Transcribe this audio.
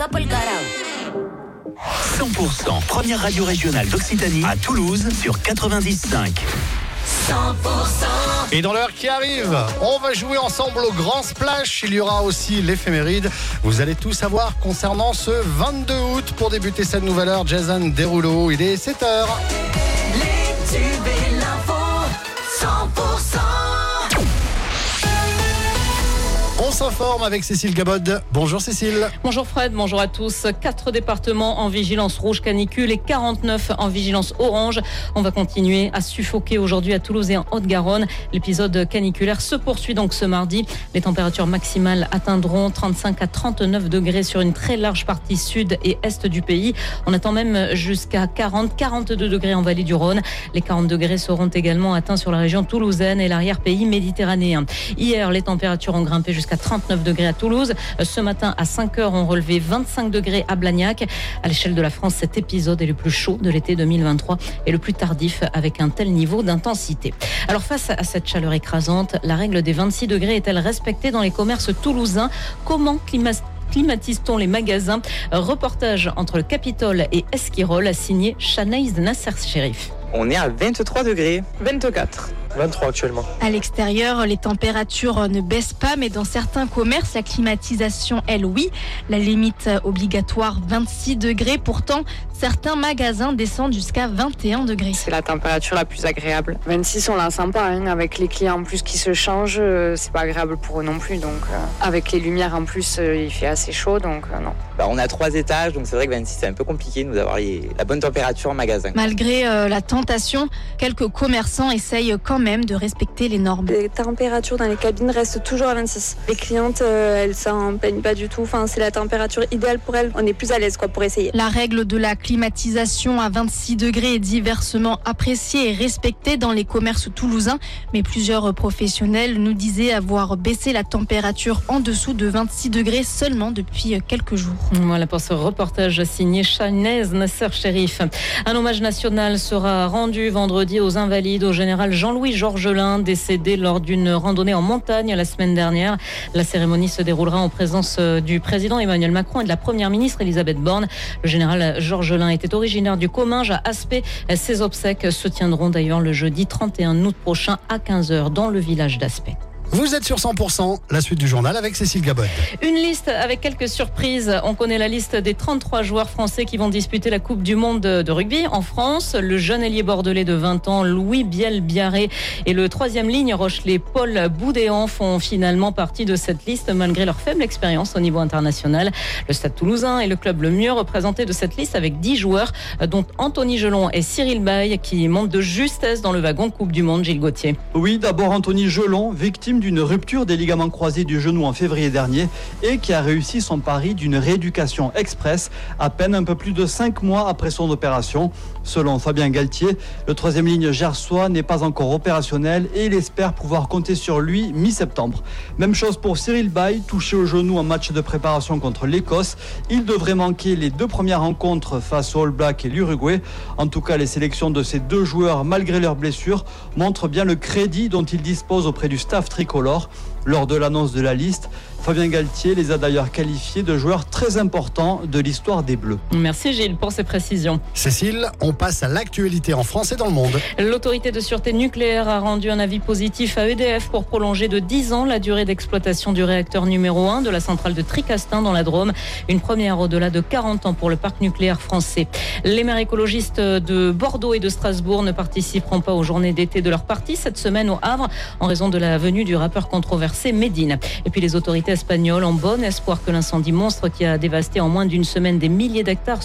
100% première radio régionale d'Occitanie à Toulouse sur 90.5. 100%. Et dans l'heure qui arrive, on va jouer ensemble au Grand Splash. Il y aura aussi l'éphéméride. Vous allez tout savoir concernant ce 22 août. Pour débuter cette nouvelle heure, Jason Derouleau, il est 7h. Les tubes et l'info 100%. On s'informe avec Cécile Gabod. Bonjour Cécile. Bonjour Fred, bonjour à tous. 4 départements en vigilance rouge canicule et 49 en vigilance orange. On va continuer à suffoquer aujourd'hui à Toulouse et en Haute-Garonne. L'épisode caniculaire se poursuit donc ce mardi. Les températures maximales atteindront 35 à 39 degrés sur une très large partie sud et est du pays. On attend même jusqu'à 40-42 degrés en vallée du Rhône. Les 40 degrés seront également atteints sur la région toulousaine et l'arrière-pays méditerranéen. Hier, les températures ont grimpé jusqu'à 39 degrés à Toulouse. Ce matin, à 5h, on relevait 25 degrés à Blagnac. À l'échelle de la France, cet épisode est le plus chaud de l'été 2023 et le plus tardif avec un tel niveau d'intensité. Alors, face à cette chaleur écrasante, la règle des 26 degrés est-elle respectée dans les commerces toulousains? Comment climatise-t-on les magasins? Reportage entre le Capitole et Esquirol, signé Chaïnez Nasser-Chérif. On est à 23 degrés, 24, 23 actuellement. À l'extérieur, les températures ne baissent pas, mais dans certains commerces, la climatisation, elle, oui. La limite obligatoire, 26 degrés. Pourtant, certains magasins descendent jusqu'à 21 degrés. C'est la température la plus agréable. 26, on la sent pas, hein. Avec les clients en plus qui se changent, c'est pas agréable pour eux non plus. Donc, avec les lumières en plus, il fait assez chaud, donc non. On a 3 étages, donc c'est vrai que 26, c'est un peu compliqué de nous avoir la bonne température en magasin. Malgré la tentation, quelques commerçants essayent quand même de respecter les normes. Les températures dans les cabines restent toujours à 26. Les clientes, elles s'en plaignent pas du tout. Enfin, c'est la température idéale pour elles. On est plus à l'aise pour essayer. La règle de la climatisation à 26 degrés est diversement appréciée et respectée dans les commerces toulousains. Mais plusieurs professionnels nous disaient avoir baissé la température en dessous de 26 degrés seulement depuis quelques jours. Voilà pour ce reportage signé Chaïnez Nasser-Chérif. Un hommage national sera rendu vendredi aux Invalides, au général Jean-Louis Georgelin, décédé lors d'une randonnée en montagne la semaine dernière. La cérémonie se déroulera en présence du président Emmanuel Macron et de la première ministre Elisabeth Borne. Le général Georgelin était originaire du Comminges à Aspet. Ses obsèques se tiendront d'ailleurs le jeudi 31 août prochain à 15h dans le village d'Aspet. Vous êtes sur 100%, la suite du journal avec Cécile Gabod. Une liste avec quelques surprises. On connaît la liste des 33 joueurs français qui vont disputer la Coupe du Monde de rugby en France. Le jeune ailier bordelais de 20 ans, Louis Biel Biarré, et le troisième ligne rochelais Paul Boudéan font finalement partie de cette liste malgré leur faible expérience au niveau international. Le Stade Toulousain est le club le mieux représenté de cette liste avec 10 joueurs, dont Anthony Gelon et Cyril Baye, qui montent de justesse dans le wagon Coupe du Monde. Gilles Gauthier. Oui, d'abord Anthony Gelon, victime d'une rupture des ligaments croisés du genou en février dernier et qui a réussi son pari d'une rééducation express à peine un peu plus de 5 mois après son opération. Selon Fabien Galtier, le troisième ligne gersois n'est pas encore opérationnel et il espère pouvoir compter sur lui mi-septembre. Même chose pour Cyril Baye, touché au genou en match de préparation contre l'Écosse. Il devrait manquer les 2 premières rencontres face aux All Blacks et l'Uruguay. En tout cas, les sélections de ces 2 joueurs, malgré leurs blessures, montrent bien le crédit dont ils disposent auprès du staff tricolore. Lors de l'annonce de la liste, Fabien Galtier les a d'ailleurs qualifiés de joueurs très importants de l'histoire des Bleus. Merci Gilles pour ces précisions. Cécile, on passe à l'actualité en France et dans le monde. L'autorité de sûreté nucléaire a rendu un avis positif à EDF pour prolonger de 10 ans la durée d'exploitation du réacteur numéro 1 de la centrale de Tricastin dans la Drôme. Une première au-delà de 40 ans pour le parc nucléaire français. Les maires écologistes de Bordeaux et de Strasbourg ne participeront pas aux journées d'été de leur parti cette semaine au Havre en raison de la venue du rappeur controversé Médine. Et puis les autorités espagnoles ont bon espoir que l'incendie monstre qui a dévasté en moins d'une semaine des milliers d'hectares